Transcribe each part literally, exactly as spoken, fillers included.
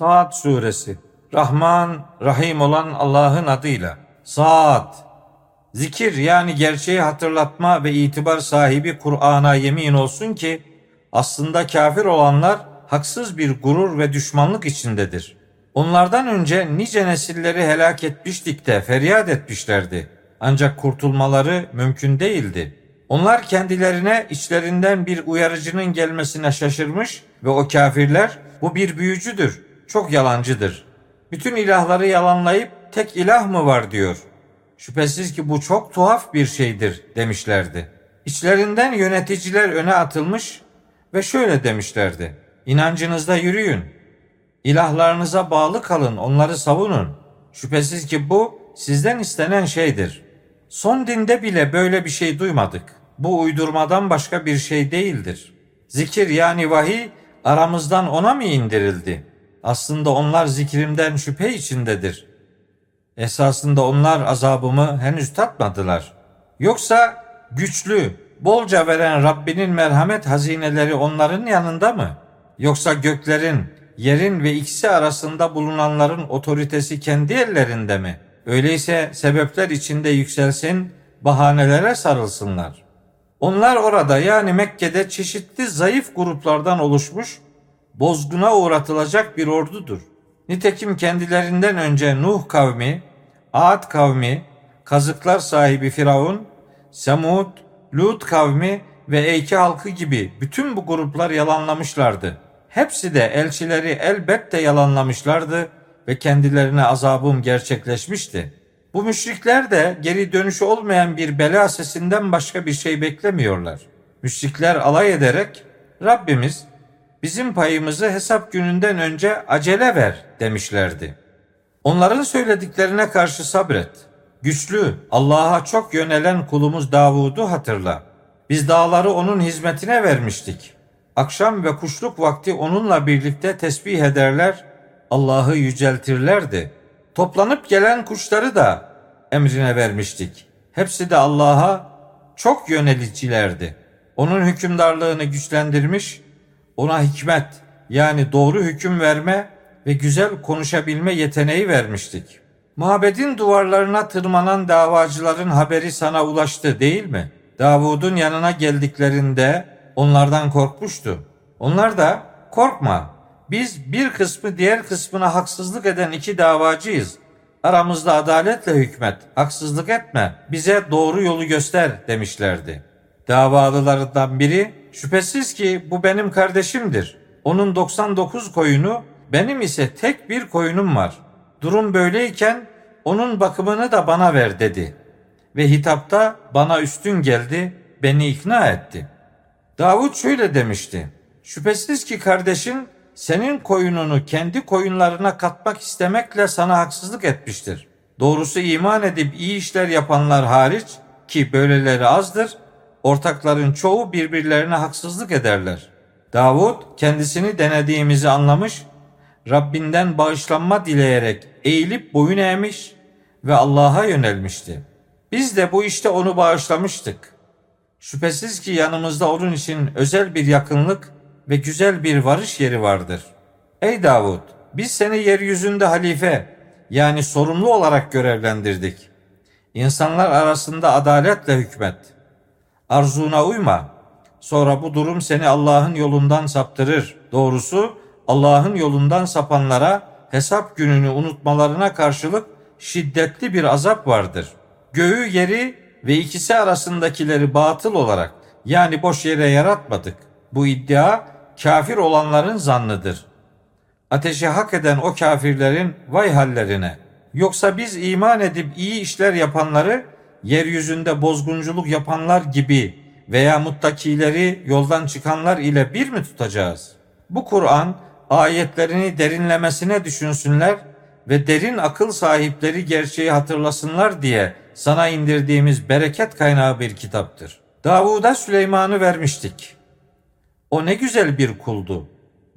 Sâd Suresi. Rahman, Rahim olan Allah'ın adıyla. Sâd. Zikir yani gerçeği hatırlatma ve itibar sahibi Kur'an'a yemin olsun ki aslında kafir olanlar haksız bir gurur ve düşmanlık içindedir. Onlardan önce nice nesilleri helak etmiştik de feryat etmişlerdi. Ancak kurtulmaları mümkün değildi. Onlar kendilerine içlerinden bir uyarıcının gelmesine şaşırmış ve o kafirler bu bir büyücüdür, çok yalancıdır. Bütün ilahları yalanlayıp tek ilah mı var diyor. Şüphesiz ki bu çok tuhaf bir şeydir demişlerdi. İçlerinden yöneticiler öne atılmış ve şöyle demişlerdi. İnancınızda yürüyün, ilahlarınıza bağlı kalın, onları savunun. Şüphesiz ki bu sizden istenen şeydir. Son dinde bile böyle bir şey duymadık. Bu uydurmadan başka bir şey değildir. Zikir yani vahiy aramızdan ona mı indirildi? Aslında onlar zikrimden şüphe içindedir. Esasında onlar azabımı henüz tatmadılar. Yoksa güçlü, bolca veren Rabbinin merhamet hazineleri onların yanında mı? Yoksa göklerin, yerin ve ikisi arasında bulunanların otoritesi kendi ellerinde mi? Öyleyse sebepler içinde yükselsin, bahanelere sarılsınlar. Onlar orada yani Mekke'de çeşitli zayıf gruplardan oluşmuş, bozguna uğratılacak bir ordudur. Nitekim kendilerinden önce Nuh kavmi, Ad kavmi, kazıklar sahibi Firavun, Semud, Lut kavmi ve Eyke halkı gibi bütün bu gruplar yalanlamışlardı. Hepsi de elçileri elbette yalanlamışlardı ve kendilerine azabım gerçekleşmişti. Bu müşrikler de geri dönüşü olmayan bir bela sesinden başka bir şey beklemiyorlar. Müşrikler alay ederek Rabbimiz bizim payımızı hesap gününden önce acele ver demişlerdi. Onların söylediklerine karşı sabret. Güçlü, Allah'a çok yönelen kulumuz Davud'u hatırla. Biz dağları onun hizmetine vermiştik. Akşam ve kuşluk vakti onunla birlikte tesbih ederler, Allah'ı yüceltirlerdi. Toplanıp gelen kuşları da emrine vermiştik. Hepsi de Allah'a çok yönelicilerdi. Onun hükümdarlığını güçlendirmiş, ona hikmet yani doğru hüküm verme ve güzel konuşabilme yeteneği vermiştik. Mabedin duvarlarına tırmanan davacıların haberi sana ulaştı değil mi? Davud'un yanına geldiklerinde onlardan korkmuştu. Onlar da korkma, biz bir kısmı diğer kısmına haksızlık eden iki davacıyız. Aramızda adaletle hükmet, haksızlık etme, bize doğru yolu göster demişlerdi. Davalılarından biri, şüphesiz ki bu benim kardeşimdir. Onun doksan dokuz koyunu, benim ise tek bir koyunum var. Durum böyleyken onun bakımını da bana ver dedi. Ve hitapta bana üstün geldi, beni ikna etti. Davud şöyle demişti. Şüphesiz ki kardeşin senin koyununu kendi koyunlarına katmak istemekle sana haksızlık etmiştir. Doğrusu iman edip iyi işler yapanlar hariç ki böyleleri azdır, ortakların çoğu birbirlerine haksızlık ederler. Davud kendisini denediğimizi anlamış, Rabbinden bağışlanma dileyerek eğilip boyun eğmiş ve Allah'a yönelmişti. Biz de bu işte onu bağışlamıştık. Şüphesiz ki yanımızda onun için özel bir yakınlık ve güzel bir varış yeri vardır. Ey Davud, biz seni yeryüzünde halife yani sorumlu olarak görevlendirdik. İnsanlar arasında adaletle hükmet. Arzuna uyma. Sonra bu durum seni Allah'ın yolundan saptırır. Doğrusu Allah'ın yolundan sapanlara hesap gününü unutmalarına karşılık şiddetli bir azap vardır. Göğü, yeri ve ikisi arasındakileri batıl olarak yani boş yere yaratmadık. Bu iddia kafir olanların zannıdır. Ateşi hak eden o kafirlerin vay hallerine. Yoksa biz iman edip iyi işler yapanları yeryüzünde bozgunculuk yapanlar gibi veya muttakileri yoldan çıkanlar ile bir mi tutacağız? Bu Kur'an ayetlerini derinlemesine düşünsünler ve derin akıl sahipleri gerçeği hatırlasınlar diye sana indirdiğimiz bereket kaynağı bir kitaptır. Davud'a Süleyman'ı vermiştik. O ne güzel bir kuldu.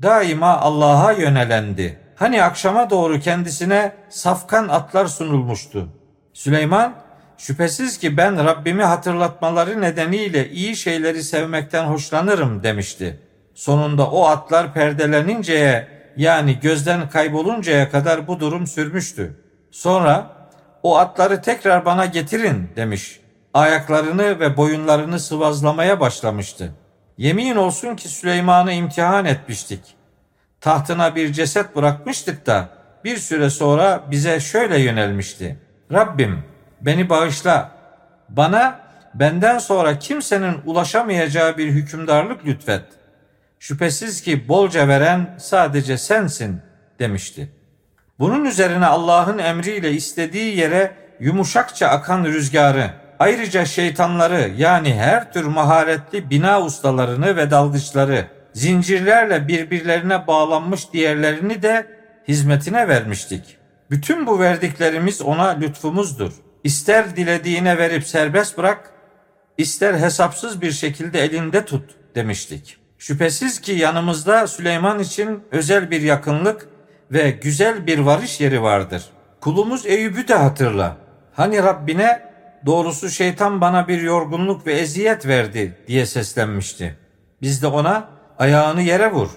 Daima Allah'a yönelendi. Hani akşama doğru kendisine safkan atlar sunulmuştu. Süleyman, şüphesiz ki ben Rabbimi hatırlatmaları nedeniyle iyi şeyleri sevmekten hoşlanırım demişti. Sonunda o atlar perdeleninceye yani gözden kayboluncaya kadar bu durum sürmüştü. Sonra o atları tekrar bana getirin demiş. Ayaklarını ve boyunlarını sıvazlamaya başlamıştı. Yemin olsun ki Süleyman'ı imtihan etmiştik. Tahtına bir ceset bırakmıştık da bir süre sonra bize şöyle yönelmişti. Rabbim beni bağışla, bana benden sonra kimsenin ulaşamayacağı bir hükümdarlık lütfet. Şüphesiz ki bolca veren sadece sensin demişti. Bunun üzerine Allah'ın emriyle istediği yere yumuşakça akan rüzgarı, ayrıca şeytanları yani her tür maharetli bina ustalarını ve dalgıçları, zincirlerle birbirlerine bağlanmış diğerlerini de hizmetine vermiştik. Bütün bu verdiklerimiz ona lütfumuzdur. İster dilediğine verip serbest bırak, ister hesapsız bir şekilde elinde tut demiştik. Şüphesiz ki yanımızda Süleyman için özel bir yakınlık ve güzel bir varış yeri vardır. Kulumuz Eyüp'ü de hatırla. Hani Rabbine doğrusu şeytan bana bir yorgunluk ve eziyet verdi diye seslenmişti. Biz de ona ayağını yere vur,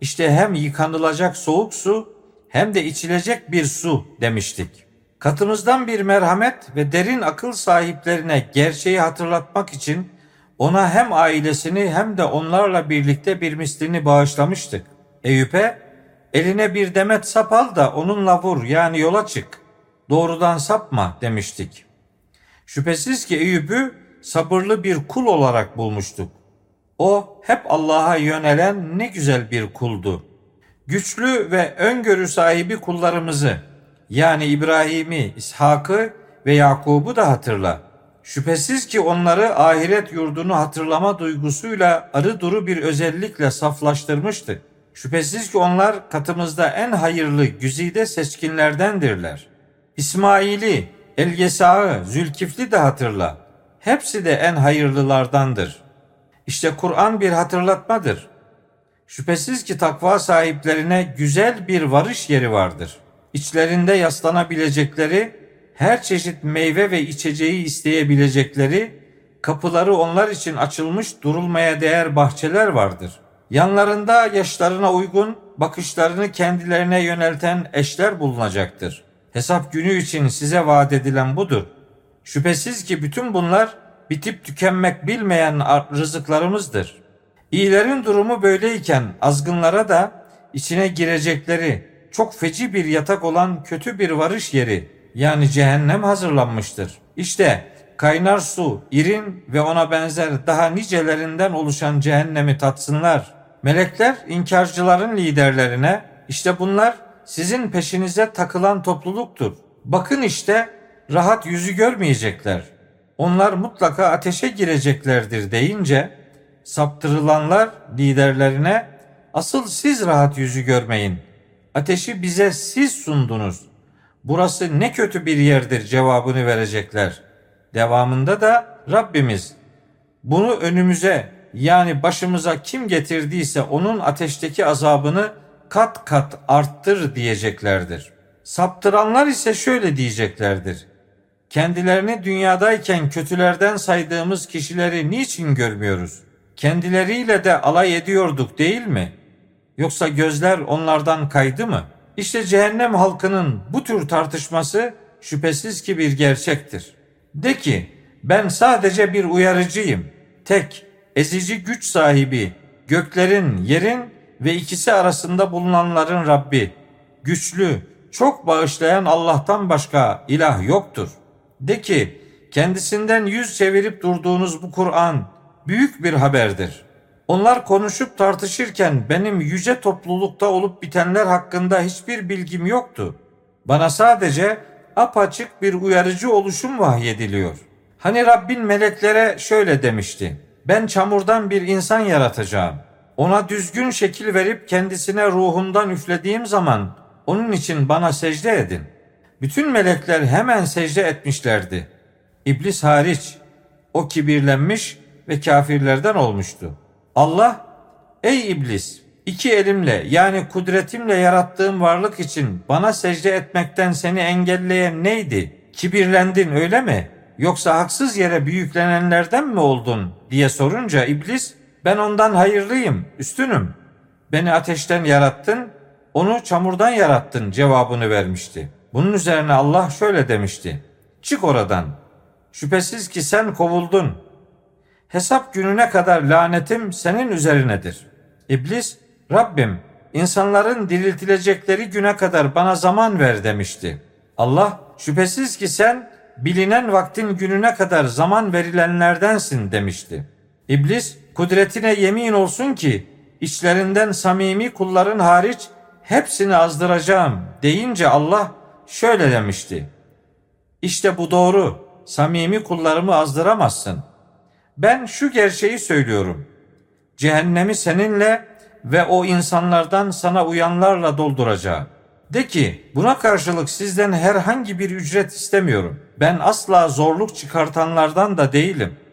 İşte hem yıkanılacak soğuk su hem de içilecek bir su demiştik. Katımızdan bir merhamet ve derin akıl sahiplerine gerçeği hatırlatmak için ona hem ailesini hem de onlarla birlikte bir mislini bağışlamıştık. Eyüp'e eline bir demet sap al da onunla vur, yani yola çık, doğrudan sapma demiştik. Şüphesiz ki Eyüp'ü sabırlı bir kul olarak bulmuştuk. O hep Allah'a yönelen ne güzel bir kuldu. Güçlü ve öngörü sahibi kullarımızı yani İbrahim'i, İshak'ı ve Yakub'u da hatırla. Şüphesiz ki onları ahiret yurdunu hatırlama duygusuyla arı duru bir özellikle saflaştırmıştık. Şüphesiz ki onlar katımızda en hayırlı güzide seçkinlerdendirler. İsmail'i, Elgesa'ı, Zülkifli de hatırla. Hepsi de en hayırlılardandır. İşte Kur'an bir hatırlatmadır. Şüphesiz ki takva sahiplerine güzel bir varış yeri vardır. İçlerinde yaslanabilecekleri, her çeşit meyve ve içeceği isteyebilecekleri, kapıları onlar için açılmış durulmaya değer bahçeler vardır. Yanlarında yaşlarına uygun, bakışlarını kendilerine yönelten eşler bulunacaktır. Hesap günü için size vaat edilen budur. Şüphesiz ki bütün bunlar bitip tükenmek bilmeyen rızıklarımızdır. İyilerin durumu böyleyken azgınlara da içine girecekleri çok feci bir yatak olan kötü bir varış yeri yani cehennem hazırlanmıştır. İşte kaynar su, irin ve ona benzer daha nicelerinden oluşan cehennemi tatsınlar. Melekler inkarcıların liderlerine, işte bunlar sizin peşinize takılan topluluktur. Bakın işte rahat yüzü görmeyecekler. Onlar mutlaka ateşe gireceklerdir deyince saptırılanlar liderlerine, asıl siz rahat yüzü görmeyin, ateşi bize siz sundunuz, burası ne kötü bir yerdir cevabını verecekler. Devamında da Rabbimiz bunu önümüze yani başımıza kim getirdiyse onun ateşteki azabını kat kat arttır diyeceklerdir. Saptıranlar ise şöyle diyeceklerdir: kendilerini dünyadayken kötülerden saydığımız kişileri niçin görmüyoruz? Kendileriyle de alay ediyorduk değil mi? Yoksa gözler onlardan kaydı mı? İşte cehennem halkının bu tür tartışması şüphesiz ki bir gerçektir. De ki ben sadece bir uyarıcıyım. Tek, ezici güç sahibi, göklerin, yerin ve ikisi arasında bulunanların Rabbi, güçlü, çok bağışlayan Allah'tan başka ilah yoktur. De ki kendisinden yüz çevirip durduğunuz bu Kur'an büyük bir haberdir. Onlar konuşup tartışırken benim yüce toplulukta olup bitenler hakkında hiçbir bilgim yoktu. Bana sadece apaçık bir uyarıcı oluşum vahyediliyor. Hani Rabbin meleklere şöyle demişti: ben çamurdan bir insan yaratacağım. Ona düzgün şekil verip kendisine ruhumdan üflediğim zaman onun için bana secde edin. Bütün melekler hemen secde etmişlerdi. İblis hariç, o kibirlenmiş ve kafirlerden olmuştu. Allah, ey iblis, iki elimle yani kudretimle yarattığım varlık için bana secde etmekten seni engelleyen neydi? Kibirlendin öyle mi? Yoksa haksız yere büyüklenenlerden mi oldun diye sorunca iblis, ben ondan hayırlıyım, üstünüm. Beni ateşten yarattın, onu çamurdan yarattın cevabını vermişti. Bunun üzerine Allah şöyle demişti: Çık oradan. Şüphesiz ki sen kovuldun. Hesap gününe kadar lanetim senin üzerinedir. İblis, Rabbim insanların diriltilecekleri güne kadar bana zaman ver demişti. Allah, şüphesiz ki sen bilinen vaktin gününe kadar zaman verilenlerdensin demişti. İblis, kudretine yemin olsun ki içlerinden samimi kulların hariç hepsini azdıracağım deyince Allah şöyle demişti: İşte bu doğru, samimi kullarımı azdıramazsın. Ben şu gerçeği söylüyorum: Cehennemi seninle ve o insanlardan sana uyanlarla dolduracağım. De ki, buna karşılık sizden herhangi bir ücret istemiyorum. Ben asla zorluk çıkartanlardan da değilim.